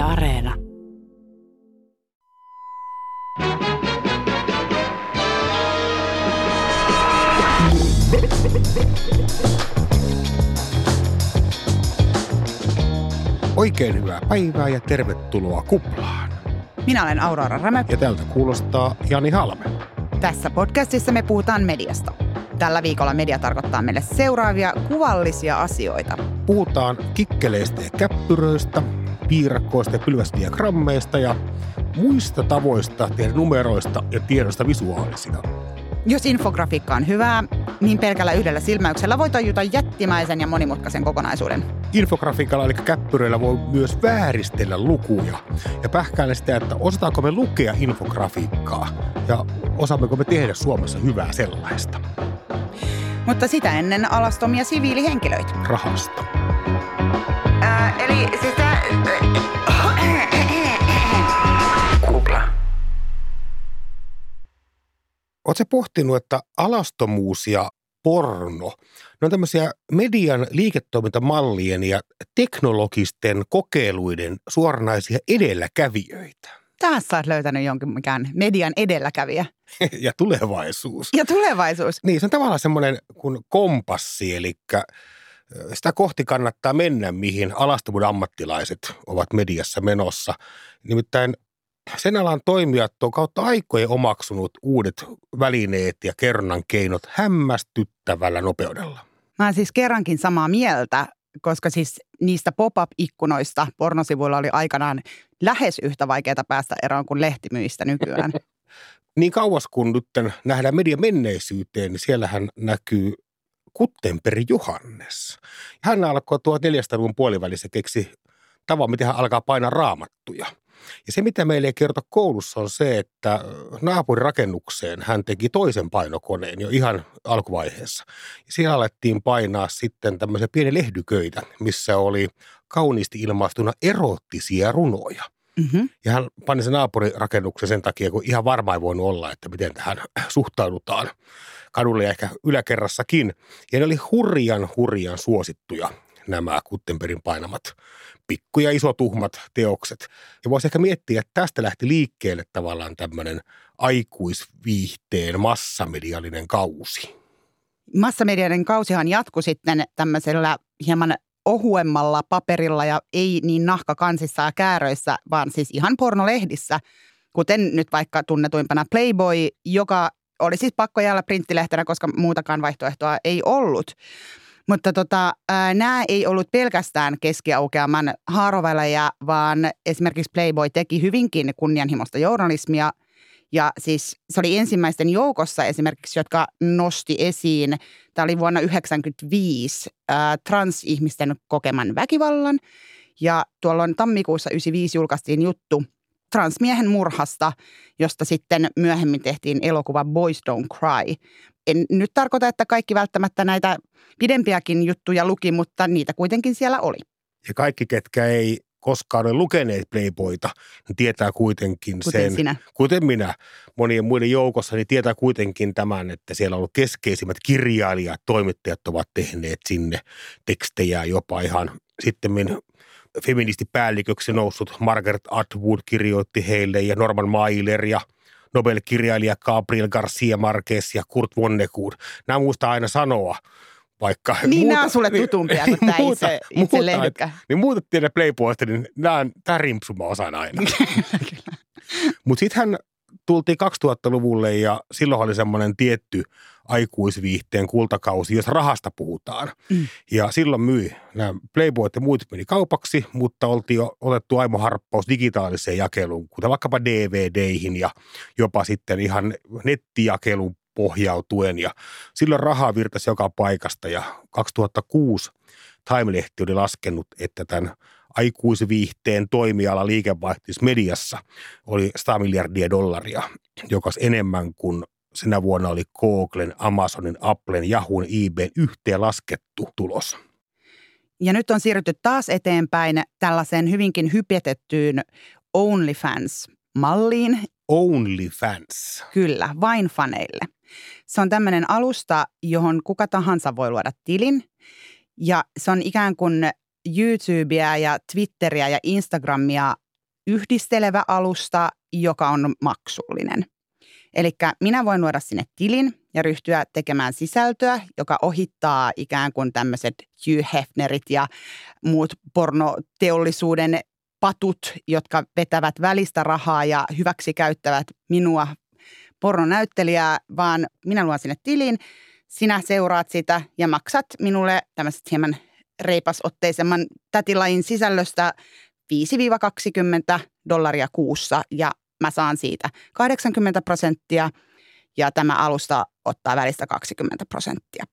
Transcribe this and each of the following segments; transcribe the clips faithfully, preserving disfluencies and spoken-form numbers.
Yle Areena. Oikein hyvää päivää ja tervetuloa kuplaan. Minä olen Aurora Rämö. Ja tältä kuulostaa Jani Halme. Tässä podcastissa me puhutaan mediasta. Tällä viikolla media tarkoittaa meille seuraavia kuvallisia asioita. Puhutaan kikkeleistä ja käppyröistä, piirakkoista ja pylväsdiagrammeista ja muista tavoista tehdä numeroista ja tiedosta visuaalisina. Jos infografiikka on hyvää, niin pelkällä yhdellä silmäyksellä voi tajuta jättimäisen ja monimutkaisen kokonaisuuden. Infografiikalla eli käppyröillä voi myös vääristellä lukuja ja pähkäillä sitä, että osataanko me lukea infografiikkaa ja osaammeko me tehdä Suomessa hyvää sellaista. Mutta sitä ennen alastomia siviilihenkilöitä. Rahasta. Ää, eli sitä... Kupla. Oletko sä pohtinut, että alastomuus ja porno, ne on tämmöisiä median liiketoimintamallien ja teknologisten kokeiluiden suoranaisia edelläkävijöitä? Tässä olet löytänyt jonkin mikään median edelläkävijä. Ja tulevaisuus. Ja tulevaisuus. Niin, se on tavallaan semmoinen kuin kompassi, eli sitä kohti kannattaa mennä, mihin alastomuuden ammattilaiset ovat mediassa menossa. Nimittäin sen alan toimijat on kautta aikojen omaksunut uudet välineet ja kerronnan keinot hämmästyttävällä nopeudella. Mä oon siis kerrankin samaa mieltä, koska siis niistä pop-up-ikkunoista pornosivuilla oli aikanaan lähes yhtä vaikeaa päästä eroon kuin lehtimyistä nykyään. Niin kauas kun nyt nähdään median menneisyyteen, niin siellähän näkyy Gutenberg Johannes. Hän alkoi tuhatneljäsataaluvun puolivälissä keksi tavan, miten hän alkaa painaa raamattuja. Ja se, mitä meille ei kerrota koulussa, on se, että naapurirakennukseen hän teki toisen painokoneen jo ihan alkuvaiheessa. Ja siellä alettiin painaa sitten tämmöisiä pieniä lehdyköitä, missä oli kauniisti ilmaistuna eroottisia runoja. Mm-hmm. Ja hän pani sen naapurirakennuksen sen takia, kun ihan varma ei voinut olla, että miten tähän suhtaudutaan kadulla ja ehkä yläkerrassakin. Ja ne oli hurjan, hurjan suosittuja, nämä Gutenbergin painamat pikku- ja isotuhmat teokset. Ja voisi ehkä miettiä, että tästä lähti liikkeelle tavallaan tämmöinen aikuisviihteen massamediallinen kausi. Massamediallinen kausihan jatkui sitten tämmöisellä hieman ohuemmalla paperilla ja ei niin nahkakansissa ja kääröissä, vaan siis ihan pornolehdissä, kuten nyt vaikka tunnetuimpana Playboy, joka oli siis pakko jäädä printtilehtenä, koska muutakaan vaihtoehtoa ei ollut. Mutta tota, nämä ei ollut pelkästään keskiaukeaman haarovälejä, vaan esimerkiksi Playboy teki hyvinkin kunnianhimoista journalismia. Ja siis se oli ensimmäisten joukossa esimerkiksi, jotka nosti esiin, tämä oli vuonna yhdeksänkymmentäviisi, ää, transihmisten kokeman väkivallan. Ja tuolloin tammikuussa yhdeksänkymmentäviisi julkaistiin juttu transmiehen murhasta, josta sitten myöhemmin tehtiin elokuva Boys Don't Cry. En nyt tarkoita, että kaikki välttämättä näitä pidempiäkin juttuja luki, mutta niitä kuitenkin siellä oli. Ja kaikki, ketkä ei koskaan ole lukeneet Playboyta, niin tietää kuitenkin kuten sen, sinä. Kuten minä, monien muiden joukossa, niin tietää kuitenkin tämän, että siellä on ollut keskeisimmät kirjailijat, toimittajat ovat tehneet sinne tekstejä, jopa ihan sitten feministipäälliköksi noussut Margaret Atwood kirjoitti heille ja Norman Mailer ja Nobel-kirjailija Gabriel Garcia Marquez ja Kurt Vonnegut. Nämä muistaa aina sanoa. Vaikka niin muuta, nämä on sulle tutumpia niin, kuin tämä muuta, itse, itse muuta, lehdykkä. Niin muuta tiedä Playboysta, niin nämä on tämä rimpsuma osaan aina. Mutta sittenhän tultiin kaksituhattaluvulle ja silloin oli semmoinen tietty aikuisviihteen kultakausi, jos rahasta puhutaan. Mm. Ja silloin myi. Nämä Playboyt ja muut meni kaupaksi, mutta oltiin jo otettu aimoharppaus digitaaliseen jakeluun, kuten vaikkapa D V D-ihin ja jopa sitten ihan nettijakeluun pohjautuen ja silloin rahaa virtasi joka paikasta ja kaksituhattakuusi Time-lehti oli laskenut, että tämän aikuisviihteen toimiala liikevaihtoisessa mediassa oli sata miljardia dollaria, joka olisi enemmän kuin sinä vuonna oli Googlen, Amazonin, Applen, Yahoon, eBayn yhteen laskettu tulos. Ja nyt on siirrytty taas eteenpäin tällaiseen hyvinkin hypetettyyn OnlyFans-malliin. OnlyFans. Kyllä, vain faneille. Se on tämmöinen alusta, johon kuka tahansa voi luoda tilin ja se on ikään kuin YouTubea ja Twitteriä ja Instagramia yhdistelevä alusta, joka on maksullinen. Eli minä voin luoda sinne tilin ja ryhtyä tekemään sisältöä, joka ohittaa ikään kuin tämmöiset Hugh Hefnerit ja muut pornoteollisuuden patut, jotka vetävät välistä rahaa ja hyväksi käyttävät minua pornonäyttelijää, vaan minä luon sinne tilin, sinä seuraat sitä ja maksat minulle tämmöiset hieman reipasotteisemman tätilajin sisällöstä viisi kaksikymmentä dollaria kuussa ja mä saan siitä kahdeksankymmentä prosenttia ja tämä alusta ottaa välistä kaksikymmentä prosenttia.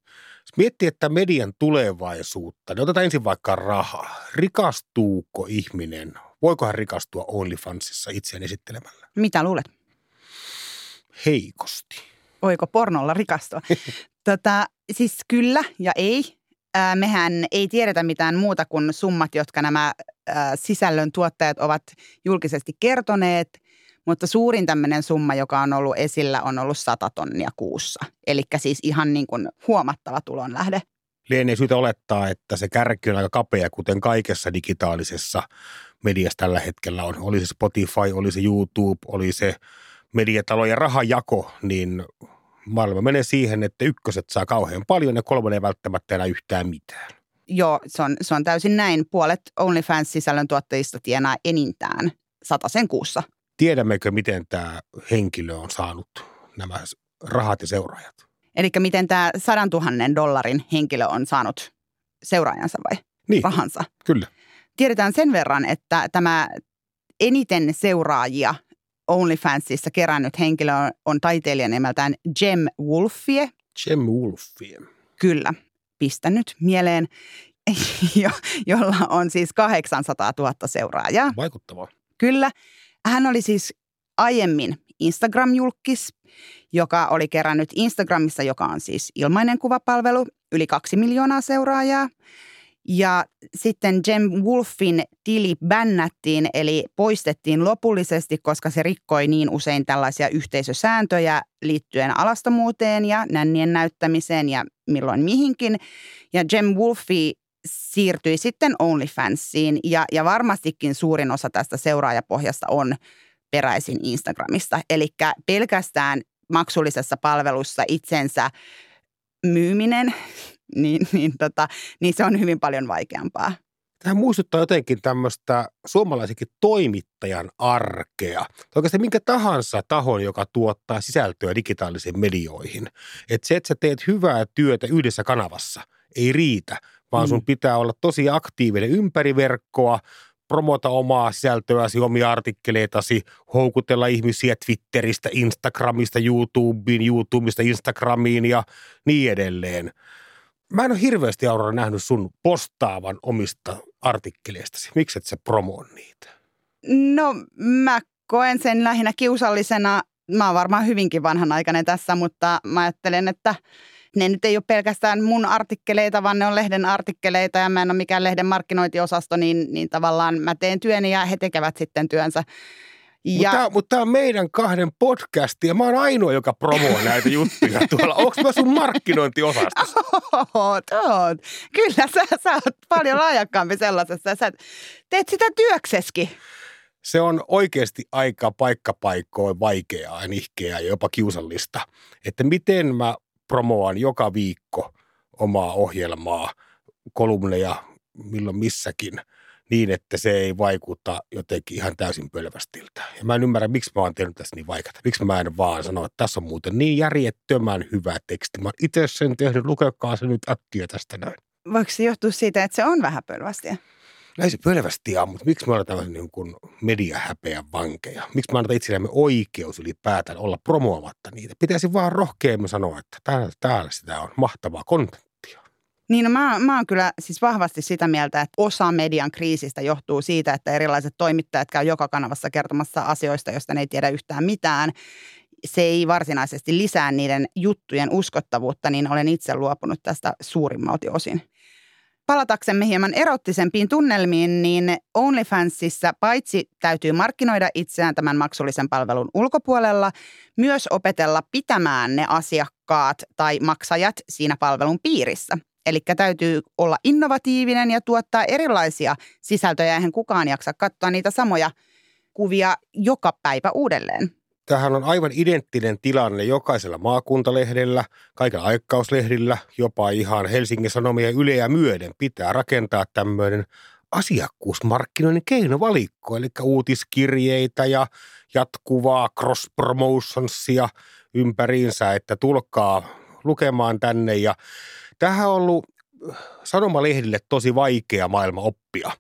Miettii, että median tulevaisuutta, niin otetaan ensin vaikka raha. Rikastuuko ihminen? Voikohan rikastua OnlyFansissa itseään esittelemällä? Mitä luulet? Heikosti. Voiko pornolla rikastua? tota, siis kyllä ja ei. Äh, mehän ei tiedetä mitään muuta kuin summat, jotka nämä äh, sisällön tuottajat ovat julkisesti kertoneet. Mutta suurin tämmöinen summa, joka on ollut esillä, on ollut sata tonnia kuussa. Eli siis ihan niin kuin huomattava tulonlähde. Lienee syytä olettaa, että se kärki on aika kapea, kuten kaikessa digitaalisessa mediassa tällä hetkellä on. Oli se Spotify, oli se YouTube, oli se mediatalo ja rahajako, niin maailma menee siihen, että ykköset saa kauhean paljon ja kolmannen ei välttämättä enää yhtään mitään. Joo, se on, se on täysin näin. Puolet OnlyFans-sisällön tuottajista tienaa enintään satasen kuussa. Tiedämmekö, miten tämä henkilö on saanut nämä rahat ja seuraajat? Eli miten tämä sadantuhannen dollarin henkilö on saanut seuraajansa vai niin, rahansa? Kyllä. Tiedetään sen verran, että tämä eniten seuraajia OnlyFansissa kerännyt henkilö on taiteilija nimeltään Jem Wolfie. Jem Wolfie. Kyllä, pistänyt mieleen, jo, jolla on siis kahdeksansataatuhatta seuraajaa. Vaikuttavaa. Kyllä. Hän oli siis aiemmin Instagram-julkkis, joka oli kerännyt Instagramissa, joka on siis ilmainen kuvapalvelu, yli kaksi miljoonaa seuraajaa. Ja sitten Jem Wolfin tili bännättiin, eli poistettiin lopullisesti, koska se rikkoi niin usein tällaisia yhteisösääntöjä liittyen alastomuuteen ja nännien näyttämiseen ja milloin mihinkin. Ja Jem Wolfie siirtyi sitten OnlyFansiin ja, ja varmastikin suurin osa tästä seuraajapohjasta on peräisin Instagramista. Eli pelkästään maksullisessa palvelussa itsensä myyminen, niin, niin, tota, niin se on hyvin paljon vaikeampaa. Tämä muistuttaa jotenkin tämmöistä suomalaisenkin toimittajan arkea. Oikeastaan minkä tahansa tahon, joka tuottaa sisältöä digitaalisiin medioihin. Että se, että sä teet hyvää työtä yhdessä kanavassa, ei riitä, vaan sun pitää olla tosi aktiivinen ympäri verkkoa, promota omaa sisältöäsi, omia artikkeleitasi, houkutella ihmisiä Twitteristä, Instagramista, YouTubeen, YouTubesta, Instagramiin ja niin edelleen. Mä en ole hirveästi, Aurora, nähnyt sun postaavan omista artikkeleistasi. Miksi et sä promoon niitä? No mä koen sen lähinnä kiusallisena. Mä oon varmaan hyvinkin vanhanaikainen tässä, mutta mä ajattelen, että ne nyt ei ole pelkästään mun artikkeleita, vaan ne on lehden artikkeleita ja mä en ole mikään lehden markkinointiosasto, niin, niin tavallaan mä teen työni ja he tekevät sitten työnsä. Ja... Mutta mut tämä on meidän kahden podcast ja mä oon ainoa, joka promoo näitä juttuja tuolla. Onko mä sun markkinointiosastossa? Oot, oot. Kyllä sä, sä oot paljon laajakkaampi sellaisessa. Sä teet sitä työkseskin. Se on oikeasti aika paikkapaikkoin vaikeaa, nihkeää ja jopa kiusallista, että miten mä promoan joka viikko omaa ohjelmaa, kolumneja milloin missäkin, niin että se ei vaikuta jotenkin ihan täysin pölvästiltä. Ja mä en ymmärrä, miksi mä oon tehnyt tässä niin vaikeata. Miksi mä en vaan sano, että tässä on muuten niin järjettömän hyvä teksti. Mä itse sen tehnyt, lukekaa se nyt äkkiä tästä näin. Voiko se johtua siitä, että se on vähän pölvästiä? Näin se pölvästiä on, mutta miksi me ollaan tämmöisen niin kuin mediahäpeän vankeja? Miksi me annetaan itsellämme oikeus ylipäätään olla promoamatta niitä? Pitäisi vaan rohkeammin sanoa, että täällä, täällä sitä on mahtavaa kontenttia. Niin, no mä, mä oon kyllä siis vahvasti sitä mieltä, että osa median kriisistä johtuu siitä, että erilaiset toimittajat käy joka kanavassa kertomassa asioista, joista ne ei tiedä yhtään mitään. Se ei varsinaisesti lisää niiden juttujen uskottavuutta, niin olen itse luopunut tästä suurimmalti osin. Palataksemme hieman erottisempiin tunnelmiin, niin OnlyFansissa paitsi täytyy markkinoida itseään tämän maksullisen palvelun ulkopuolella, myös opetella pitämään ne asiakkaat tai maksajat siinä palvelun piirissä. Eli täytyy olla innovatiivinen ja tuottaa erilaisia sisältöjä, eihän kukaan jaksa katsoa niitä samoja kuvia joka päivä uudelleen. Tämähän on aivan identtinen tilanne jokaisella maakuntalehdellä, kaikilla aikakauslehdillä, jopa ihan Helsingin Sanomia Yleä myöden pitää rakentaa tämmöinen asiakkuusmarkkinoinnin keinovalikko, eli uutiskirjeitä ja jatkuvaa cross-promotionsia ympäriinsä, että tulkaa lukemaan tänne. Ja tämähän on ollut sanomalehdille tosi vaikea maailma oppia.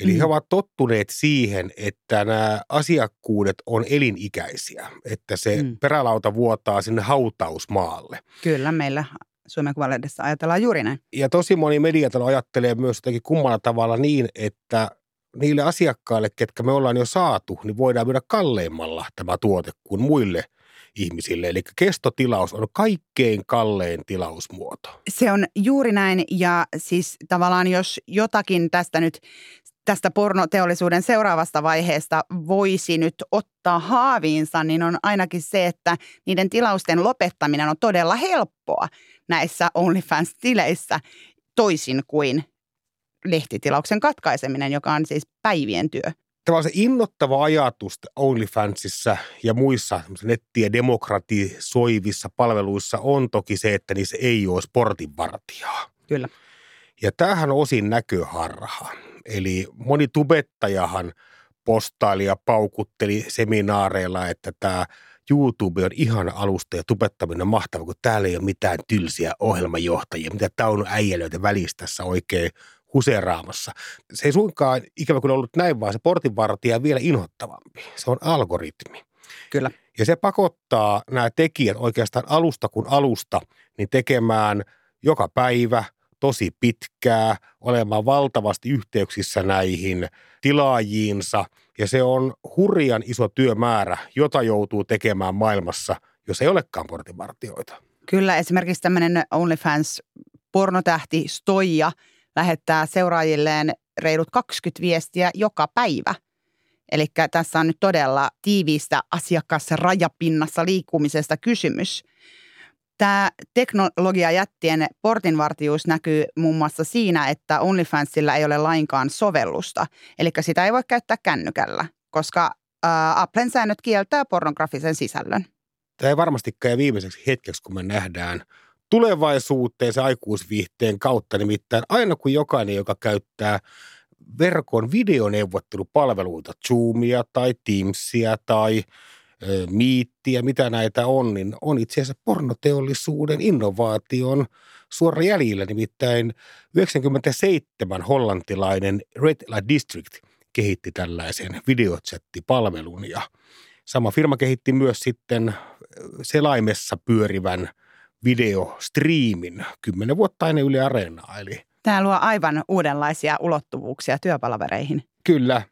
Eli he ovat tottuneet siihen, että nämä asiakkuudet on elinikäisiä, että se mm. perälauta vuotaa sinne hautausmaalle. Kyllä, meillä Suomen Kuvalehdessä ajatellaan juuri näin. Ja tosi moni mediatalo ajattelee myös jotenkin kummalla tavalla niin, että niille asiakkaille, ketkä me ollaan jo saatu, niin voidaan myydä kalleimmalla tämä tuote kuin muille ihmisille. Eli kestotilaus on kaikkein kallein tilausmuoto. Se on juuri näin, ja siis tavallaan jos jotakin tästä nyt... tästä pornoteollisuuden seuraavasta vaiheesta voisi nyt ottaa haaviinsa, niin on ainakin se, että niiden tilausten lopettaminen on todella helppoa näissä OnlyFans-tileissä, toisin kuin lehtitilauksen katkaiseminen, joka on siis päivien työ. Tämä on se innoittava ajatus OnlyFansissa ja muissa nettiä demokratisoivissa palveluissa on toki se, että niissä ei ole sportinvartijaa. Kyllä. Ja tämähän on osin näköharha. Eli moni tubettajahan postaili ja paukutteli seminaareilla, että tämä YouTube on ihan alusta ja tubettaminen on mahtava, kun täällä ei ole mitään tylsiä ohjelmajohtajia, mitä taunut äijälöitä välissä tässä oikein huseeraamassa. Se ei suinkaan ikävä kyllä ollut näin, vaan se portinvartija vielä inhottavampi. Se on algoritmi. Kyllä. Ja se pakottaa nämä tekijät oikeastaan alusta kuin alusta niin tekemään joka päivä tosi pitkää, olemaan valtavasti yhteyksissä näihin tilaajiinsa. Ja se on hurjan iso työmäärä, jota joutuu tekemään maailmassa, jos ei olekaan portinvartijoita. Kyllä, esimerkiksi tämmöinen OnlyFans-pornotähti Stoija lähettää seuraajilleen reilut kaksikymmentä viestiä joka päivä. Eli tässä on nyt todella tiiviistä asiakasrajapinnassa liikkumisesta kysymys. Tämä teknologiajättien portinvartijuus näkyy muun muassa siinä, että OnlyFansilla ei ole lainkaan sovellusta. Eli sitä ei voi käyttää kännykällä, koska ää, Applen säännöt kieltää pornografisen sisällön. Tämä ei varmastikaan viimeiseksi hetkeksi, kun me nähdään tulevaisuuteen se aikuisviihteen kautta. Nimittäin aina kun jokainen, joka käyttää verkon videoneuvottelupalveluita, Zoomia tai Teamsia tai Miittiä, mitä näitä on, niin on itse asiassa pornoteollisuuden innovaation suora jäljellä. Nimittäin yhdeksänkymmentäseitsemän hollantilainen Red Light District kehitti tällaisen videochattipalvelun ja sama firma kehitti myös sitten selaimessa pyörivän videostriimin kymmenen vuotta ennen Yle Areenaa. Eli tämä luo aivan uudenlaisia ulottuvuuksia työpalavereihin. Kyllä.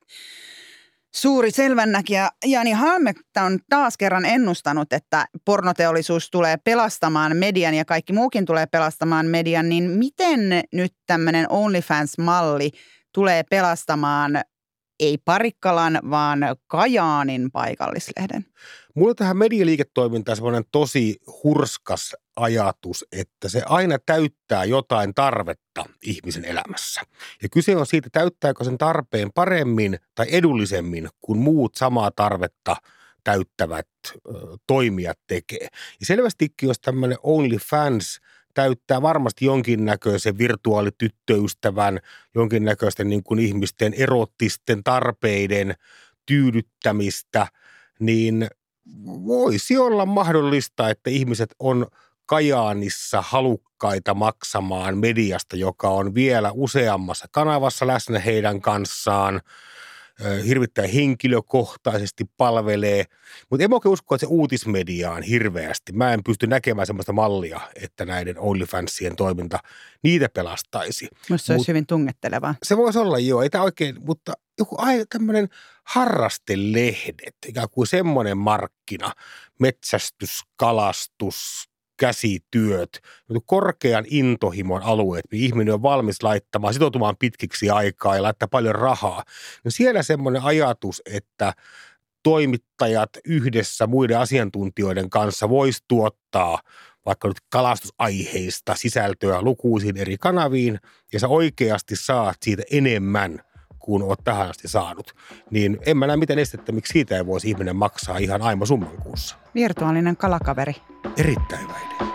Suuri selvännäkijä Jani Halme on taas kerran ennustanut, että pornoteollisuus tulee pelastamaan median ja kaikki muukin tulee pelastamaan median, niin miten nyt tämmöinen OnlyFans-malli tulee pelastamaan ei Parikkalan, vaan Kajaanin paikallislehden? Mulla tähän medialiiketoimintaan semmoinen tosi hurskas ajatus, että se aina täyttää jotain tarvetta ihmisen elämässä. Ja kyse on siitä, täyttääkö sen tarpeen paremmin tai edullisemmin kuin muut samaa tarvetta täyttävät ö, toimijat tekee. Ja selvästikin, jos tämmöinen OnlyFans täyttää varmasti jonkinnäköisen virtuaalityttöystävän, jonkinnäköisten niin kuin ihmisten erottisten tarpeiden tyydyttämistä, niin voisi olla mahdollista, että ihmiset on Kajaanissa halukkaita maksamaan mediasta, joka on vielä useammassa kanavassa läsnä heidän kanssaan, hirvittäin henkilökohtaisesti palvelee. Mutta en oikein usko, että se uutismedia on hirveästi. Mä en pysty näkemään sellaista mallia, että näiden OnlyFansien toiminta niitä pelastaisi. Minusta se olisi Mut, hyvin tungettelevaa. Se voisi olla, joo. Ei tämä oikein, mutta joku tämmöinen harrastelehdet, ikään kuin semmoinen markkina, metsästys, kalastus, käsityöt, korkean intohimon alueet, mihin ihminen on valmis laittamaan, sitoutumaan pitkiksi aikaa ja laittaa paljon rahaa. No siellä semmoinen ajatus, että toimittajat yhdessä muiden asiantuntijoiden kanssa vois tuottaa vaikka nyt kalastusaiheista sisältöä lukuisiin eri kanaviin, ja sä oikeasti saat siitä enemmän kuin olet tähän asti saanut, niin en mä näe miten estettä, miksi siitä ei voisi ihminen maksaa ihan aimo summan kuussa. Virtuaalinen kalakaveri. Erittäin hyvä idea.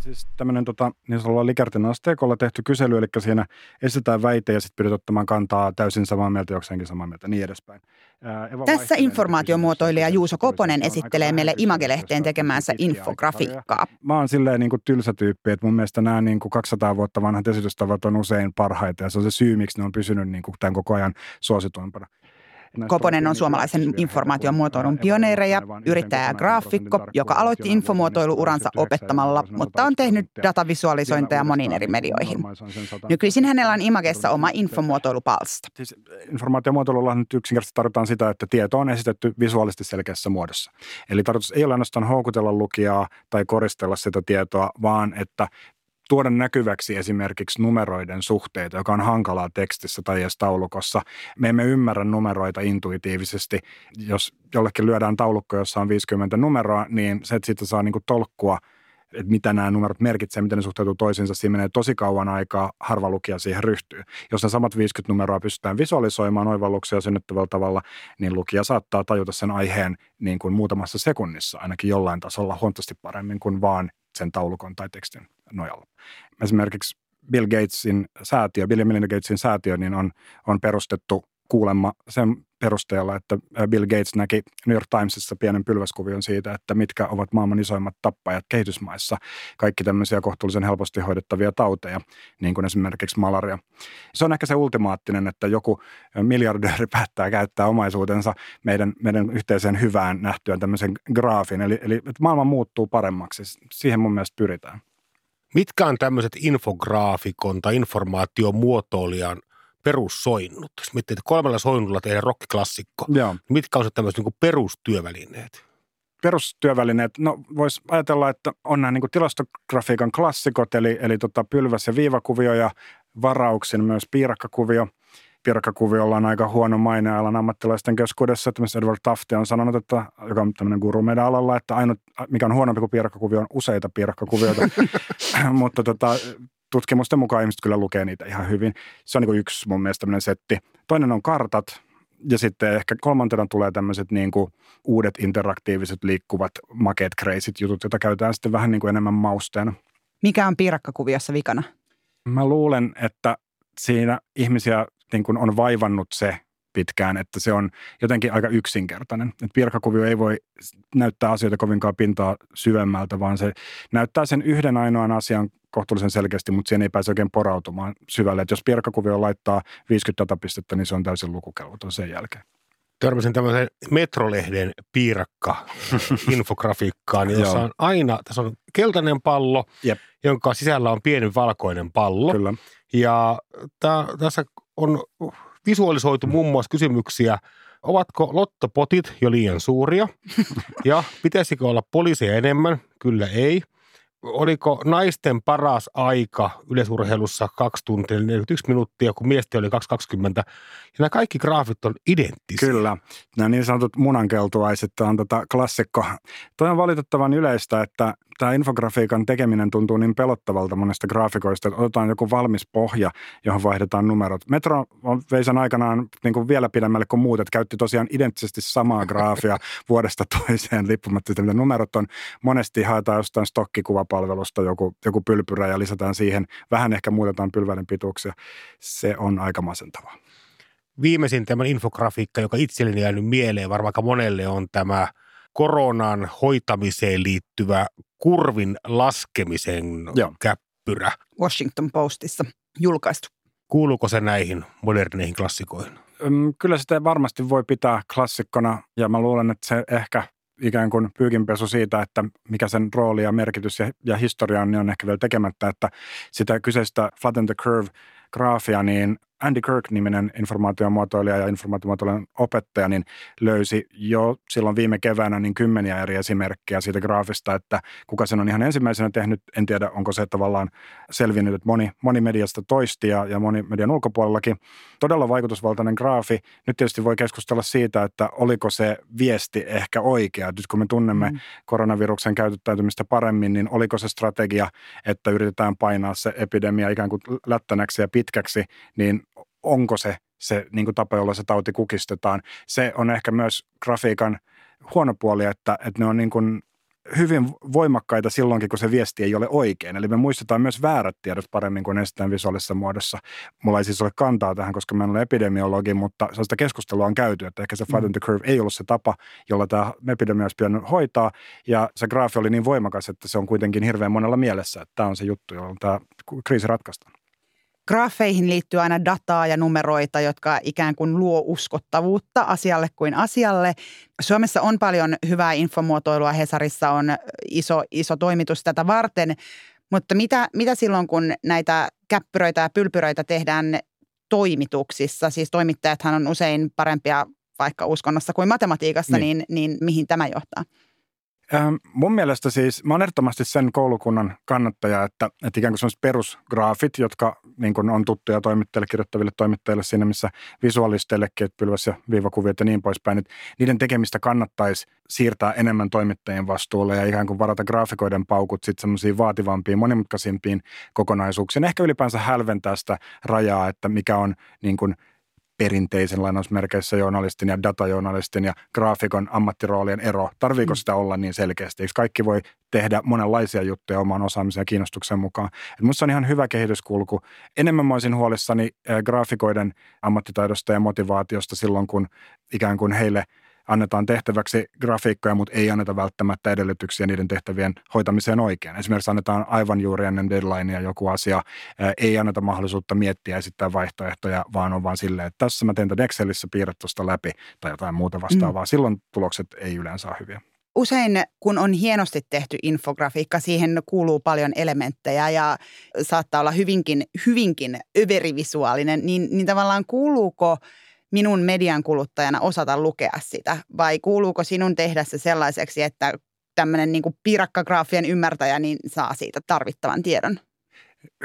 Siis tämmöinen tota, niin sanotaan Likärtin asteikolla tehty kysely, eli siinä esitetään väite ja sitten pyritään ottamaan kantaa täysin samaa mieltä, jokseenkin samaa mieltä, niin edespäin. Ää, Tässä informaatiomuotoilija Juuso Koponen esittelee meille Imagelehteen tekemäänsä infografiikkaa. Mä oon silleen niin kuin tylsä tyyppi, että mun mielestä nämä niin kuin kaksisataa vuotta vanhat esitystavat on usein parhaita, ja se on se syy, miksi ne on pysynyt niin kuin tämän koko ajan suosituimpana. Koponen on suomalaisen informaation muotoilun pioneereja, yrittäjä ja graafikko, joka aloitti infomuotoiluuransa opettamalla, mutta on tehnyt datavisualisointeja moniin eri medioihin. Nykyisin hänellä on Imagessa oma infomuotoilupalsta. Siis informaatiomuotoilulla nyt yksinkertaisesti tarvitaan sitä, että tieto on esitetty visuaalisesti selkeässä muodossa. Eli tarkoitus ei ole ainoastaan houkutella lukijaa tai koristella sitä tietoa, vaan että tuoda näkyväksi esimerkiksi numeroiden suhteita, joka on hankalaa tekstissä tai edes taulukossa. Me emme ymmärrä numeroita intuitiivisesti. Jos jollekin lyödään taulukko, jossa on viisikymmentä numeroa, niin se, että siitä saa niinku tolkkua, että mitä nämä numerot merkitsevät, miten ne suhteutuu toisiinsa, siinä menee tosi kauan aikaa, harva lukija siihen ryhtyy. Jos ne samat viisikymmentä numeroa pystytään visualisoimaan oivalluksia synnyttävällä tavalla, niin lukija saattaa tajuta sen aiheen niin kuin muutamassa sekunnissa, ainakin jollain tasolla huomattavasti paremmin kuin vaan sen taulukon tai tekstin nojalla. Esimerkiksi Bill Gatesin säätiö, Bill ja Melinda Gatesin säätiö, niin on, on perustettu kuulemma sen perusteella, että Bill Gates näki New York Timesissa pienen pylväskuvion siitä, että mitkä ovat maailman isoimmat tappajat kehitysmaissa. Kaikki tämmöisiä kohtuullisen helposti hoidettavia tauteja, niin kuin esimerkiksi malaria. Se on ehkä se ultimaattinen, että joku miljardööri päättää käyttää omaisuutensa meidän, meidän yhteiseen hyvään nähtyään tämmöisen graafin. Eli, eli että maailma muuttuu paremmaksi. Siihen mun mielestä pyritään. Mitkä on tämmöiset infograafikon tai informaatiomuotoilijan perussoinnut? Jos miettii, että kolmella soinnulla tehdään rock-klassikko. Joo. Mitkä on se tämmöiset niin kuin perustyövälineet? Perustyövälineet, no voisi ajatella, että on nämä niin kuin tilastografiikan klassikot, eli, eli tota pylväs- ja viivakuvio ja varauksin myös piirakkakuvio. Piirakkakuviolla on aika huono maine alan ammattilaisten keskuudessa. Tämmöisessä Edward Tufte on sanonut, että, joka on tämmöinen guru meidän alalla, että ainut, mikä on huonompi kuin piirakkakuvio, on useita piirakkakuvioita. Mutta tota, tutkimusten mukaan ihmiset kyllä lukee niitä ihan hyvin. Se on niin kuin yksi mun mielestä tämmöinen setti. Toinen on kartat. Ja sitten ehkä kolmantena tulee tämmöiset niin kuin uudet interaktiiviset liikkuvat makeet crazit jutut, joita käytetään sitten vähän niin kuin enemmän mausteena. Mikä on piirakkakuviossa vikana? Mä luulen, että siinä ihmisiä niin kuin on vaivannut se pitkään, että se on jotenkin aika yksinkertainen. Että piirakkakuvio ei voi näyttää asioita kovinkaan pintaa syvemmältä, vaan se näyttää sen yhden ainoan asian kohtuullisen selkeästi, mutta siihen ei pääse oikein porautumaan syvälle. Että jos piirakkakuvio laittaa viisikymmentä datapistettä, niin se on täysin lukukelvoton sen jälkeen. Törmäsin tämmöisen Metrolehden piirakka-infografiikkaan, jossa on aina, tässä on keltainen pallo, jep, jonka sisällä on pieni valkoinen pallo. Kyllä. Ja tää, tässä on visualisoitu muun muassa kysymyksiä, ovatko lottopotit jo liian suuria ja pitäisikö olla poliiseja enemmän? Kyllä ei. Oliko naisten paras aika yleisurheilussa kaksi tuntia neljäkymmentäyksi minuuttia, kun miesten oli kaksi kaksikymmentä? Ja nämä kaikki graafit on identtisiä. Kyllä. Nämä niin sanotut munankeltuaiset, tämä on tota klassikko. Toi on valitettavan yleistä, että tämä infografiikan tekeminen tuntuu niin pelottavalta monesta graafikoista, että otetaan joku valmis pohja, johon vaihdetaan numerot. Metro on veisän aikanaan niin kuin vielä pidemmälle kuin muut, että käytti tosiaan identtisesti samaa graafia vuodesta toiseen, riippumatta siitä, mitä numerot on. Monesti haetaan jostain stokkikuvapalvelusta joku, joku pylpyrä ja lisätään siihen. Vähän ehkä muutetaan pylväiden pituuksia. Se on aika masentavaa. Viimeisin tämän infografiikka, joka itselleni jäänyt mieleen, varmaan monelle on tämä koronan hoitamiseen liittyvä kurvin laskemisen Joo. käppyrä. Washington Postissa julkaistu. Kuuluuko se näihin moderneihin klassikoihin? Kyllä sitä varmasti voi pitää klassikkona, ja mä luulen, että se ehkä ikään kuin pyykinpesu siitä, että mikä sen rooli ja merkitys ja, ja historia on, niin on ehkä vielä tekemättä, että sitä kyseistä flatten the curve graafia, niin Andy Kirk-niminen informaatiomuotoilija ja informaatiomuotoilun opettaja niin löysi jo silloin viime keväänä niin kymmeniä eri esimerkkejä siitä graafista, että kuka sen on ihan ensimmäisenä tehnyt. En tiedä, onko se tavallaan selvinnyt, että moni, moni mediasta toisti ja, ja moni median ulkopuolellakin. Todella vaikutusvaltainen graafi. Nyt tietysti voi keskustella siitä, että oliko se viesti ehkä oikea. Nyt kun me tunnemme mm. koronaviruksen käytettäytymistä paremmin, niin oliko se strategia, että yritetään painaa se epidemia ikään kuin lättänäksi ja pitkäksi, niin onko se se niin kuin tapa, jolla se tauti kukistetaan. Se on ehkä myös grafiikan huono puoli, että, että ne on niin kuin hyvin voimakkaita silloinkin, kun se viesti ei ole oikein. Eli me muistetaan myös väärät tiedot paremmin kuin estetään visuaalisessa muodossa. Mulla ei siis ole kantaa tähän, koska mä en ole epidemiologi, mutta sellaista keskustelua on käyty, että ehkä se flatten the curve ei ollut se tapa, jolla tämä epidemia olisi pitänyt hoitaa. Ja se graafi oli niin voimakas, että se on kuitenkin hirveän monella mielessä, että tämä on se juttu, jolla tämä kriisi ratkaistaan. Graafeihin liittyy aina dataa ja numeroita, jotka ikään kuin luo uskottavuutta asialle kuin asialle. Suomessa on paljon hyvää infomuotoilua. Hesarissa on iso, iso toimitus tätä varten. Mutta mitä, mitä silloin, kun näitä käppyröitä ja pylpyröitä tehdään toimituksissa? Siis toimittajathan on usein parempia vaikka uskonnossa kuin matematiikassa, niin, niin, niin mihin tämä johtaa? Mun mielestä siis, mä oon ehdottomasti sen koulukunnan kannattaja, että, että ikään kuin sellaiset perusgraafit, jotka niin kuin on tuttuja toimittajille, kirjoittaville toimittajille siinä, missä visuaalisteillekin, että pylväs ja viivakuviot ja niin poispäin, että niiden tekemistä kannattaisi siirtää enemmän toimittajien vastuulle ja ikään kuin varata graafikoiden paukut sitten semmoisiin vaativampiin, monimutkaisimpiin kokonaisuuksiin. Ehkä ylipäänsä hälventää sitä rajaa, että mikä on niin kuin perinteisen lainausmerkeissä journalistin ja datajournalistin ja graafikon ammattiroolien ero. Tarviiko sitä olla niin selkeästi? Eikö kaikki voi tehdä monenlaisia juttuja omaan osaamisen ja kiinnostuksen mukaan? Et musta on ihan hyvä kehityskulku. Enemmän mä olisin huolissani graafikoiden ammattitaidosta ja motivaatiosta silloin, kun ikään kuin heille annetaan tehtäväksi grafiikkoja, mutta ei anneta välttämättä edellytyksiä niiden tehtävien hoitamiseen oikein. Esimerkiksi annetaan aivan juuri ennen deadlinea joku asia. Ei anneta mahdollisuutta miettiä ja esittää vaihtoehtoja, vaan on vaan silleen, että tässä mä teen tämän Excelissä, piirrät tuosta läpi tai jotain muuta vastaavaa. Mm. Silloin tulokset ei yleensä ole hyviä. Usein kun on hienosti tehty infografiikka, siihen kuuluu paljon elementtejä ja saattaa olla hyvinkin, hyvinkin överivisuaalinen, niin, niin tavallaan kuuluuko minun median kuluttajana osata lukea sitä? Vai kuuluuko sinun tehdä se sellaiseksi, että tämmöinen niin kuin piirakkagraafien ymmärtäjä niin saa siitä tarvittavan tiedon?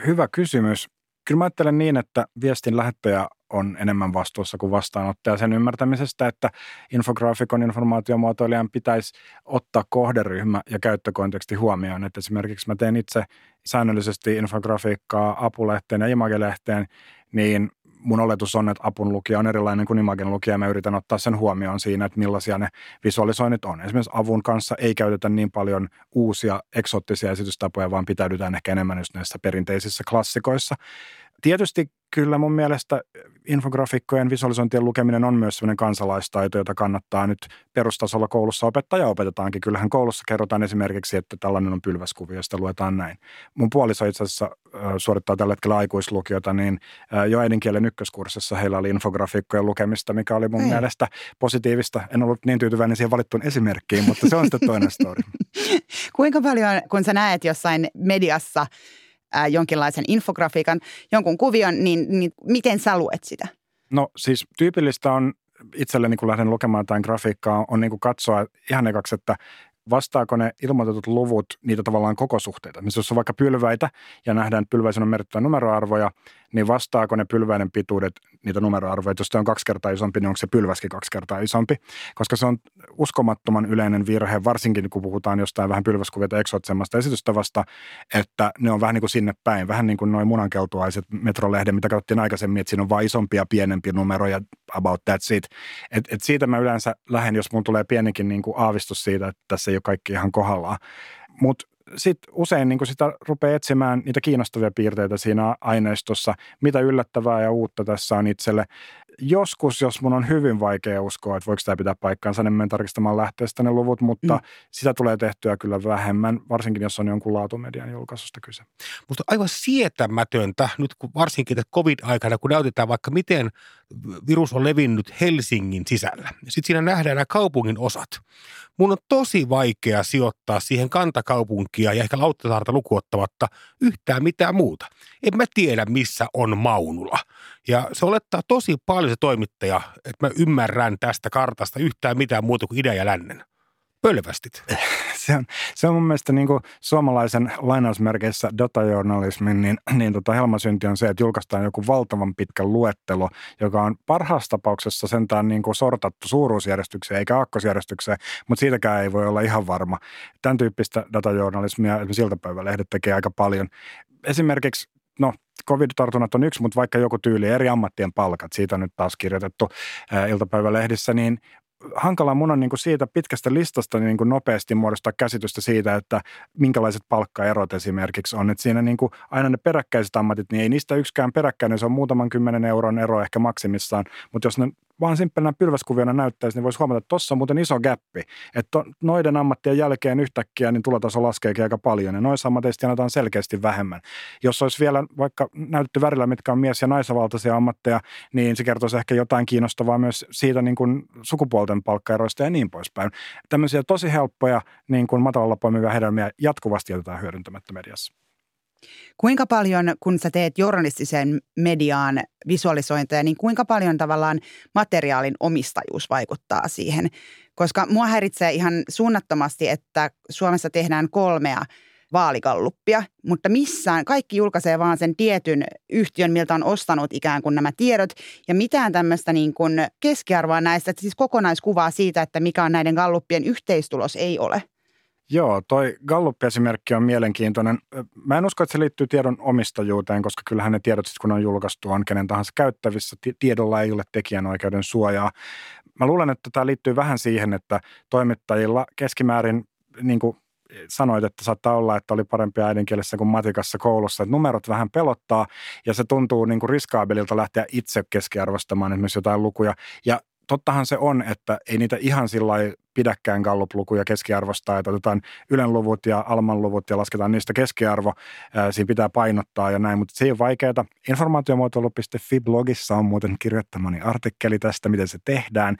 Hyvä kysymys. Kyllä mä ajattelen niin, että viestin lähettäjä on enemmän vastuussa kuin vastaanottaja sen ymmärtämisestä, että infograafikon informaatiomuotoilijan pitäisi ottaa kohderyhmä ja käyttökonteksti huomioon. Että esimerkiksi mä teen itse säännöllisesti infografiikkaa Apulehteen ja Imagelehteen, niin mun oletus on, että Apun lukija on erilainen kuin Imagen lukija ja mä yritän ottaa sen huomioon siinä, että millaisia ne visualisoinnit on. Esimerkiksi Avun kanssa ei käytetä niin paljon uusia eksoottisia esitystapoja, vaan pitäydytään ehkä enemmän just näissä perinteisissä klassikoissa. Tietysti kyllä mun mielestä infografiikkojen visualisointien lukeminen on myös sellainen kansalaistaito, jota kannattaa nyt perustasolla koulussa opettaa ja opetetaankin. Kyllähän koulussa kerrotaan esimerkiksi, että tällainen on pylväskuvio, josta luetaan näin. Mun puoliso itse asiassa suorittaa tällä hetkellä aikuislukiota, niin jo äidinkielen ykköskurssissa heillä oli infografiikkojen lukemista, mikä oli mun Ei. mielestä positiivista. En ollut niin tyytyväinen siihen valittuun esimerkkiin, mutta se on sitten toinen story. Kuinka paljon, kun sä näet jossain mediassa jonkinlaisen infografiikan, jonkun kuvion, niin, niin miten sä luet sitä? No siis tyypillistä on itselleni, kun lähden lukemaan jotain grafiikkaa, on niin kuin katsoa ihan ekaksi, että vastaako ne ilmoitetut luvut niitä tavallaan koko suhteita. Missä jos on vaikka pylväitä ja nähdään, että pylväisen on merkittyä numeroarvoja, niin vastaako ne pylväiden pituudet niitä numeroarvoja. Jos se on kaksi kertaa isompi, niin onko se pylväskin kaksi kertaa isompi? Koska se on uskomattoman yleinen virhe, varsinkin kun puhutaan jostain vähän pylväskuvia tai eksoottisemmasta esitystavasta, että ne on vähän niin kuin sinne päin. Vähän niin kuin nuo munankeltuaiset Metro-lehden, mitä katsottiin aikaisemmin, että siinä on vain isompia ja pienempiä numeroja, about that's it. Et, et siitä mä yleensä lähden, jos mun tulee pienikin niin kuin aavistus siitä, että tässä ei ole kaikki ihan kohdallaan. Mutta sitten usein niin kun sitä rupeaa etsimään niitä kiinnostavia piirteitä siinä aineistossa, mitä yllättävää ja uutta tässä on itselle. Joskus, jos mun on hyvin vaikea uskoa, että voiko tämä pitää paikkaansa, niin menen tarkistamaan lähteestä ne luvut, mutta mm. sitä tulee tehtyä kyllä vähemmän, varsinkin jos on jonkun laatumedian julkaisusta kyse. Mutta aivan sietämätöntä, nyt kun varsinkin covid-aikana, kun näytetään vaikka miten virus on levinnyt Helsingin sisällä. Sitten siinä nähdään nämä kaupungin osat. Mun on tosi vaikea sijoittaa siihen kantakaupunkia ja ehkä Lauttasaarta lukuottamatta yhtään mitään muuta. En mä tiedä, missä on Maunula. Ja se olettaa tosi paljon se toimittaja, että mä ymmärrän tästä kartasta yhtään mitään muuta kuin idän ja lännen. Pölvästit. Se on, se on mun mielestä niin kuin suomalaisen lainausmerkeissä datajournalismin, niin, niin tota helmasynti on se, että julkaistaan joku valtavan pitkä luettelo, joka on parhaassa tapauksessa sentään niin kuin sortattu suuruusjärjestykseen eikä aakkosjärjestykseen, mutta siitäkään ei voi olla ihan varma. Tämän tyyppistä datajournalismia esimerkiksi iltapäivälehdet tekee aika paljon. Esimerkiksi, no covid-tartunnat on yksi, mutta vaikka joku tyyli eri ammattien palkat, siitä on nyt taas kirjoitettu ää, iltapäivälehdissä, niin hankalaa mun on niin kuin siitä pitkästä listasta niin kuin nopeasti muodostaa käsitystä siitä, että minkälaiset palkkaerot esimerkiksi on. Että siinä niin kuin aina ne peräkkäiset ammatit, niin ei niistä yksikään peräkkäinen, se on muutaman kymmenen euron ero ehkä maksimissaan. Mutta jos ne vaan simppelinä pylväskuviona näyttäisi, niin voisi huomata, että tuossa on muuten iso gäppi. Että noiden ammattien jälkeen yhtäkkiä niin tulotaso laskeekin aika paljon ja noissa ammateista annetaan selkeästi vähemmän. Jos olisi vielä vaikka näytetty värillä, mitkä on mies- ja naisavaltaisia ammatteja, niin se kertoisi ehkä jotain kiinnostavaa myös siitä niin kuin sukupuolten palkkaeroista ja niin poispäin. Tämmöisiä tosi helppoja niin kuin matalalla poimivia hedelmiä jatkuvasti jätetään hyödyntämättä mediassa. Kuinka paljon, kun sä teet journalistiseen mediaan visualisointeja, niin kuinka paljon tavallaan materiaalin omistajuus vaikuttaa siihen? Koska mua häiritsee ihan suunnattomasti, että Suomessa tehdään kolmea vaalikalluppia, mutta missään kaikki julkaisee vaan sen tietyn yhtiön, miltä on ostanut ikään kuin nämä tiedot ja mitään tämmöistä niin kuin keskiarvoa näistä, että siis kokonaiskuvaa siitä, että mikä on näiden galluppien yhteistulos ei ole. Joo, toi Gallup-esimerkki on mielenkiintoinen. Mä en usko, että se liittyy tiedon omistajuuteen, koska kyllähän ne tiedot sitten kun on julkaistu on kenen tahansa käyttävissä. Tiedolla ei ole tekijänoikeuden suojaa. Mä luulen, että tämä liittyy vähän siihen, että toimittajilla keskimäärin niin kuin sanoit, että saattaa olla, että oli parempi äidinkielessä kuin matikassa koulussa, että numerot vähän pelottaa ja se tuntuu niin kuin riskaabelilta lähteä itse keskiarvostamaan esimerkiksi jotain lukuja ja tottahan se on, että ei niitä ihan sillä lailla pidäkään Gallup-lukuja keskiarvostaa, että otetaan Ylen luvut ja Alman luvut ja lasketaan niistä keskiarvo. Siinä pitää painottaa ja näin, mutta se ei ole vaikeaa. Informaatiomuotoilu piste fi-blogissa on muuten kirjoittamani artikkeli tästä, miten se tehdään.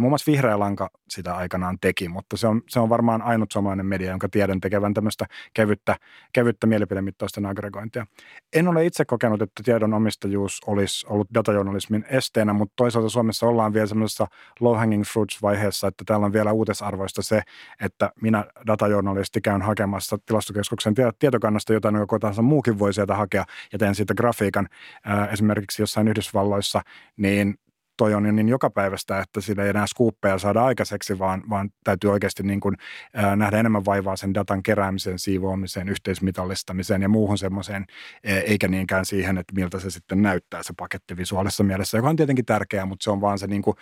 Muun muassa Vihreä Lanka sitä aikanaan teki, mutta se on, se on varmaan ainut suomalainen media, jonka tiedän tekevän tämmöistä kevyttä, kevyttä mielipidemittaisten aggregointia. En ole itse kokenut, että tiedon omistajuus olisi ollut datajournalismin esteenä, mutta toisaalta Suomessa ollaan vielä semmoisessa low hanging fruits vaiheessa, että täällä on vielä uutisarvoista se, että minä datajournalisti käyn hakemassa tilastokeskuksen tietokannasta jotain, joka tahansa muukin voi sieltä hakea ja teen siitä grafiikan esimerkiksi jossain Yhdysvalloissa, niin toi on niin joka päivästä, että sillä ei enää skuuppeja saada aikaiseksi, vaan, vaan täytyy oikeasti niin kuin nähdä enemmän vaivaa sen datan keräämiseen, siivoamiseen, yhteismitallistamiseen ja muuhun semmoiseen, eikä niinkään siihen, että miltä se sitten näyttää se paketti visuaalisessa mielessä, joka on tietenkin tärkeää, mutta se on vaan se niin kuin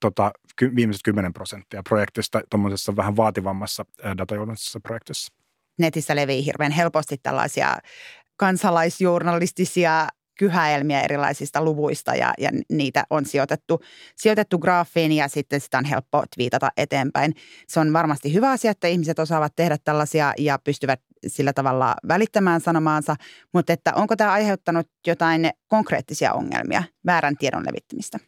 Tota, viimeiset kymmenen prosenttia projektista tuommoisessa vähän vaativammassa datajournalistisessa projektissa. Netissä levii hirveän helposti tällaisia kansalaisjournalistisia kyhäelmiä erilaisista luvuista ja, ja niitä on sijoitettu, sijoitettu graafiin ja sitten sitä on helppo twiitata eteenpäin. Se on varmasti hyvä asia, että ihmiset osaavat tehdä tällaisia ja pystyvät sillä tavalla välittämään sanomaansa, mutta että onko tämä aiheuttanut jotain konkreettisia ongelmia, väärän tiedon levittämistä?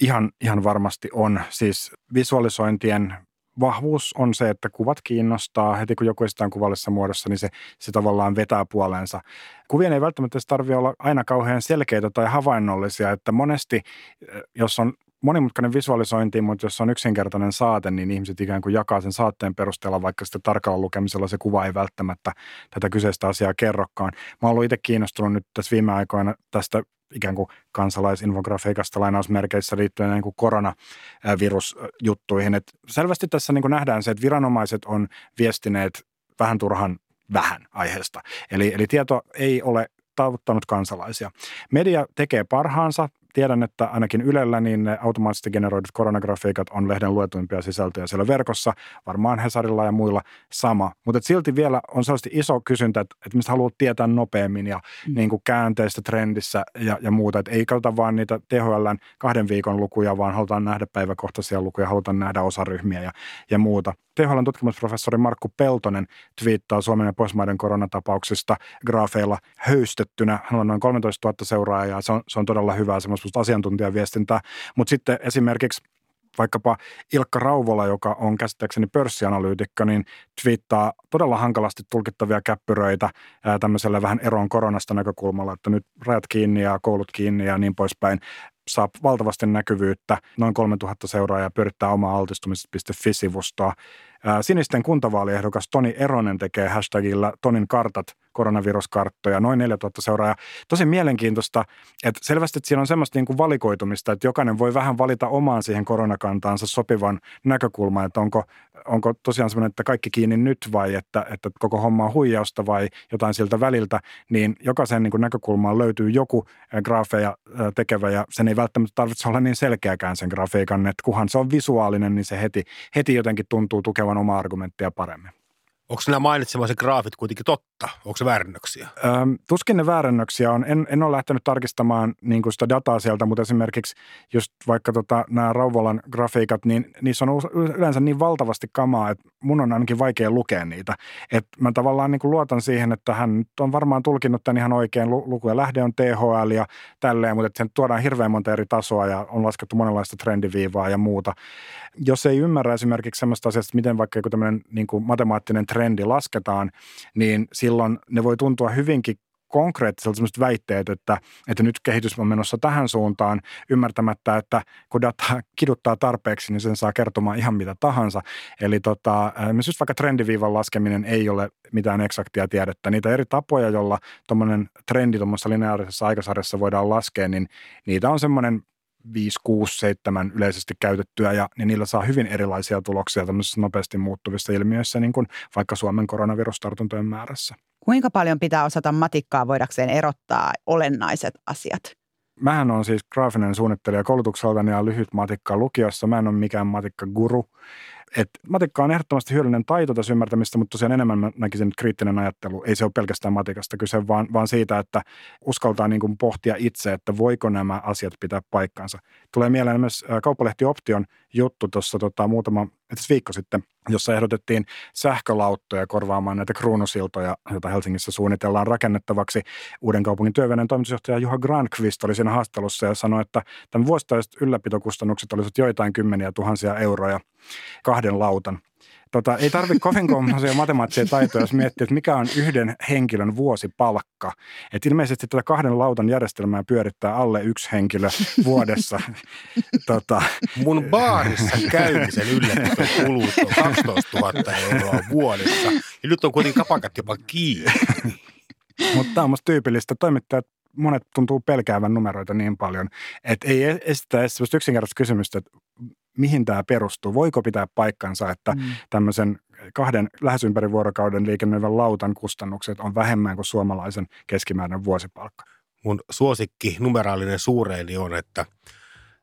Ihan, ihan varmasti on. Siis visualisointien vahvuus on se, että kuvat kiinnostaa. Heti kun joku esitetään kuvallisessa muodossa, niin se, se tavallaan vetää puoleensa. Kuvien ei välttämättä tarvitse olla aina kauhean selkeitä tai havainnollisia, että monesti, jos on monimutkainen visualisointi, mutta jos on yksinkertainen saate, niin ihmiset ikään kuin jakaa sen saatteen perusteella, vaikka sitten tarkalla lukemisella se kuva ei välttämättä tätä kyseistä asiaa kerrokaan. Mä oon ollut itse kiinnostunut nyt tässä viime aikoina tästä ikään kuin kansalaisinfografiikasta lainausmerkeissä liittyen niin kuin koronavirusjuttuihin. Et selvästi tässä niin kuin nähdään se, että viranomaiset on viestineet vähän turhan vähän aiheesta. Eli, eli tieto ei ole tavoittanut kansalaisia. Media tekee parhaansa. Tiedän, että ainakin Ylellä niin ne automaattisesti generoidut koronagrafiikat on lehden luetuimpia sisältöjä siellä verkossa, varmaan Hesarilla ja muilla sama. Mutta silti vielä on sellaisesti iso kysyntä, että, että mistä haluat tietää nopeammin ja mm. niin kuin käänteistä, trendissä ja, ja muuta. Et ei katsota vaan niitä T H L:n kahden viikon lukuja, vaan halutaan nähdä päiväkohtaisia lukuja, halutaan nähdä osaryhmiä ja, ja muuta. T H L:n tutkimusprofessori Markku Peltonen twiittaa Suomen ja Pohjoismaiden koronatapauksista graafeilla höystettynä. Hän on noin kolmetoistatuhatta seuraajaa ja se on, se on todella hyvää semmoista asiantuntijaviestintää, mutta sitten esimerkiksi vaikkapa Ilkka Rauvola, joka on käsittääkseni pörssianalyytikko, niin twiittaa todella hankalasti tulkittavia käppyröitä tämmöisellä vähän eroon koronasta näkökulmalla, että nyt rajat kiinni ja koulut kiinni ja niin poispäin. Saa valtavasti näkyvyyttä, noin kolmetuhatta seuraajaa, pyörittää omaa altistumiset piste fi-sivustoa. Sinisten kuntavaaliehdokas Toni Eronen tekee hashtagilla Tonin kartat koronaviruskarttoja, noin neljätuhatta seuraajaa. Tosi mielenkiintoista, että selvästi että siinä on semmoista niin kuin valikoitumista, että jokainen voi vähän valita omaan siihen koronakantaansa sopivan näkökulman, että onko, onko tosiaan semmoinen, että kaikki kiinni nyt vai että, että koko homma on huijausta vai jotain siltä väliltä, niin jokaisen niin kuin näkökulmaan löytyy joku graafeja tekevä ja sen ei välttämättä tarvitse olla niin selkeäkään sen grafiikan, että kunhan se on visuaalinen, niin se heti, heti jotenkin tuntuu tukevan omaa argumenttia paremmin. Onko nämä mainitsemaiset graafit kuitenkin totta? Onko se väärännöksiä? Öö, tuskin ne väärännöksiä on. En, en ole lähtenyt tarkistamaan niin kuin sitä dataa sieltä, mutta esimerkiksi just vaikka tota, nämä Rauvolan grafiikat, niin niissä on yleensä niin valtavasti kamaa, että mun on ainakin vaikea lukea niitä. Et mä tavallaan niin kuin luotan siihen, että hän on varmaan tulkinnut tämän ihan oikein. Lukujen lähde on T H L ja tälleen, mutta sen tuodaan hirveän monta eri tasoa ja on laskettu monenlaista trendiviivaa ja muuta. Jos ei ymmärrä esimerkiksi sellaista asiasta, miten vaikka joku tämmöinen niin kuin matemaattinen trendi lasketaan, niin silloin ne voi tuntua hyvinkin konkreettiselta sellaiset väitteet, että, että nyt kehitys on menossa tähän suuntaan ymmärtämättä, että kun data kiduttaa tarpeeksi, niin sen saa kertomaan ihan mitä tahansa. Eli tota, esimerkiksi vaikka trendiviivan laskeminen ei ole mitään eksaktia tiedettä. Niitä eri tapoja, jolla tuommoinen trendi tuommoisessa lineaarisessa aikasarjassa voidaan laskea, niin niitä on semmoinen viisi, kuusi, seitsemän yleisesti käytettyä ja niin niillä saa hyvin erilaisia tuloksia tämmöisissä nopeasti muuttuvissa ilmiöissä, niin kuin vaikka Suomen koronavirustartuntojen määrässä. Kuinka paljon pitää osata matikkaa voidakseen erottaa olennaiset asiat? Mähän olen siis graafinen suunnittelija koulutukseltani ja lyhyt matikka lukiossa. Mä en ole mikään matikkaguru. Et matikka on ehdottomasti hyödyllinen taito tässä ymmärtämistä, mutta tosiaan enemmän mä näkisin, että kriittinen ajattelu ei se ole pelkästään matikasta kyse, vaan, vaan siitä, että uskaltaa niin kuin pohtia itse, että voiko nämä asiat pitää paikkansa. Tulee mieleen myös Kauppalehti Option juttu tuossa tota, muutama viikko sitten, jossa ehdotettiin sähkölauttoja korvaamaan näitä kruunusiltoja, joita Helsingissä suunnitellaan rakennettavaksi. Uudenkaupungin työvenen toimitusjohtaja Juha Granqvist oli siinä haastattelussa ja sanoi, että tämän vuosittaiset ylläpitokustannukset olisivat joitain kymmeniä tuhansia euroja kahden lautan. Tota, ei tarvitse kovin kommoisia matemaattisia taitoja, jos miettii, että mikä on yhden henkilön vuosipalkka. Et ilmeisesti tätä kahden lautan järjestelmää pyörittää alle yksi henkilö vuodessa. Tota. Mun baarissa käymisen yllättävän kulut on kaksitoistatuhatta euroa vuodessa. Ja nyt on kuitenkin kapakat jopa kiinni. Mutta tämä on musta tyypillistä. Toimittajat monet tuntuu pelkäävän numeroita niin paljon, että ei esitä edes sellaista yksinkertaista kysymystä, että mihin tämä perustuu, voiko pitää paikkansa, että mm. tämmöisen kahden lähes ympäri vuorokauden liikennöivän lautan kustannukset on vähemmän kuin suomalaisen keskimääräinen vuosipalkka. Mun suosikki numeraalinen suureili on, että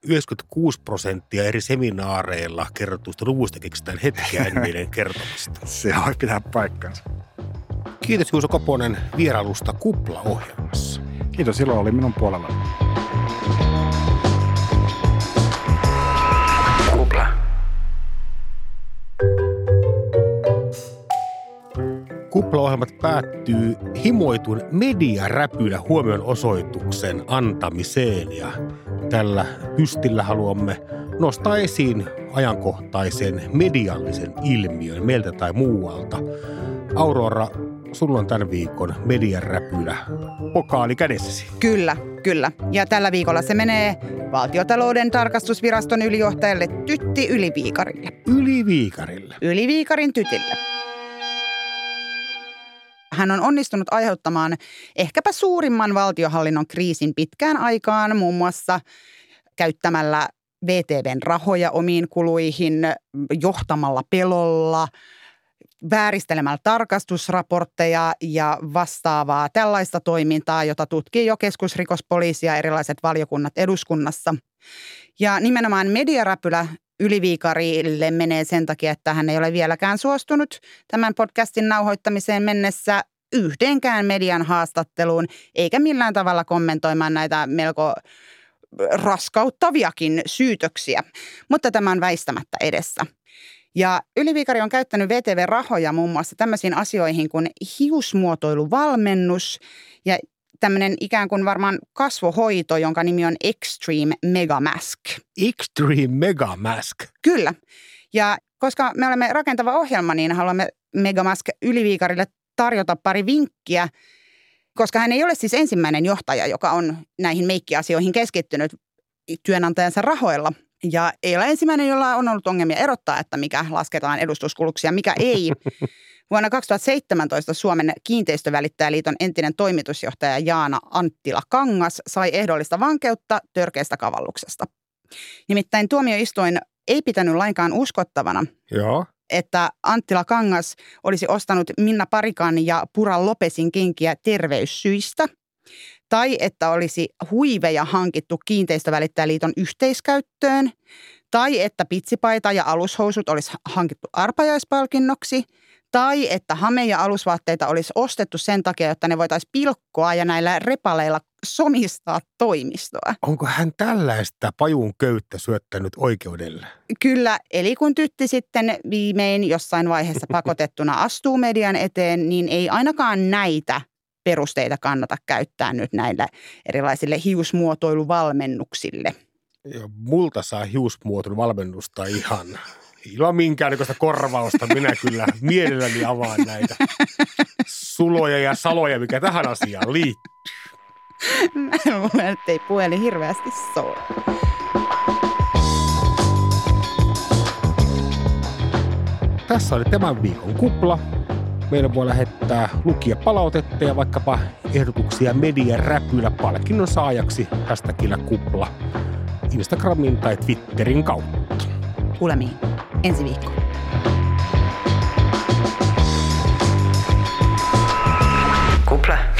yhdeksänkymmentäkuusi prosenttia eri seminaareilla kerrotuista luvusta keksitään hetkeä ennen kertomista. Se voi pitää paikkansa. Kiitos Juuso Koponen vierailusta Kupla-ohjelmassa. Kiitos, ilo oli minun puolellani. Kupla-ohjelmat päättyy himoitun mediaräpylä huomion osoituksen antamiseen ja tällä pystillä haluamme nostaa esiin ajankohtaisen mediallisen ilmiön meiltä tai muualta. Aurora, sulla on tämän viikon mediaräpylä pokaali kädessäsi. Kyllä, kyllä. Ja tällä viikolla se menee Valtiotalouden tarkastusviraston ylijohtajalle Tytti Yliviikarille. Yliviikarille? Yliviikarin Tytille. Hän on onnistunut aiheuttamaan ehkäpä suurimman valtiohallinnon kriisin pitkään aikaan, muun muassa käyttämällä V T V:n rahoja omiin kuluihin, johtamalla pelolla, vääristelemällä tarkastusraportteja ja vastaavaa tällaista toimintaa, jota tutkii jo keskusrikospoliisi ja erilaiset valiokunnat eduskunnassa. Ja nimenomaan mediaräpylä Yliviikarille menee sen takia, että hän ei ole vieläkään suostunut tämän podcastin nauhoittamiseen mennessä yhdenkään median haastatteluun, eikä millään tavalla kommentoimaan näitä melko raskauttaviakin syytöksiä, mutta tämä on väistämättä edessä. Ja Yliviikari on käyttänyt V T V-rahoja muun muassa tämmöisiin asioihin kuin hiusmuotoiluvalmennus ja tämmöinen ikään kuin varmaan kasvohoito, jonka nimi on Extreme Mega Mask. Extreme Mega Mask? Kyllä. Ja koska me olemme rakentava ohjelma, niin haluamme Mega Mask Yliviikarille tarjota pari vinkkiä, koska hän ei ole siis ensimmäinen johtaja, joka on näihin meikkiasioihin keskittynyt työnantajansa rahoilla. Ja ei ole ensimmäinen, jolla on ollut ongelmia erottaa, että mikä lasketaan edustuskuluksi ja mikä ei. Vuonna kaksituhattaseitsemäntoista Suomen kiinteistövälittäjäliiton entinen toimitusjohtaja Jaana Anttila-Kangas sai ehdollista vankeutta törkeästä kavalluksesta. Nimittäin tuomioistuin ei pitänyt lainkaan uskottavana, Joo. että Anttila-Kangas olisi ostanut Minna Parikan ja Pura Lopesin kenkiä terveyssyistä tai että olisi huiveja hankittu kiinteistövälittäjäliiton yhteiskäyttöön tai että pitsipaita ja alushousut olisi hankittu arpajaispalkinnoksi tai että hame- ja alusvaatteita olisi ostettu sen takia, jotta ne voitaisiin pilkkoa ja näillä repaleilla somistaa toimistoa. Onko hän tällaista pajuun köyttä syöttänyt oikeudelle? Kyllä, eli kun Tytti sitten viimein jossain vaiheessa pakotettuna astuu median eteen, niin ei ainakaan näitä perusteita kannata käyttää nyt näillä erilaisille hiusmuotoiluvalmennuksille. Ja multa saa hiusmuotoiluvalmennusta ihan... Ilman minkäännäköistä korvausta minä kyllä mielelläni avaan näitä suloja ja saloja, mikä tähän asiaan liittyy. Mä luulen, ettei puhelin hirveästi soi. Tässä oli tämän viikon kupla. Meillä voi lähettää lukijapalautetta ja vaikkapa ehdotuksia mediaräpylä palkinnon saajaksi hashtagillä kupla Instagramin tai Twitterin kautta. Kuulemiin ensi viikkoon. Kupla.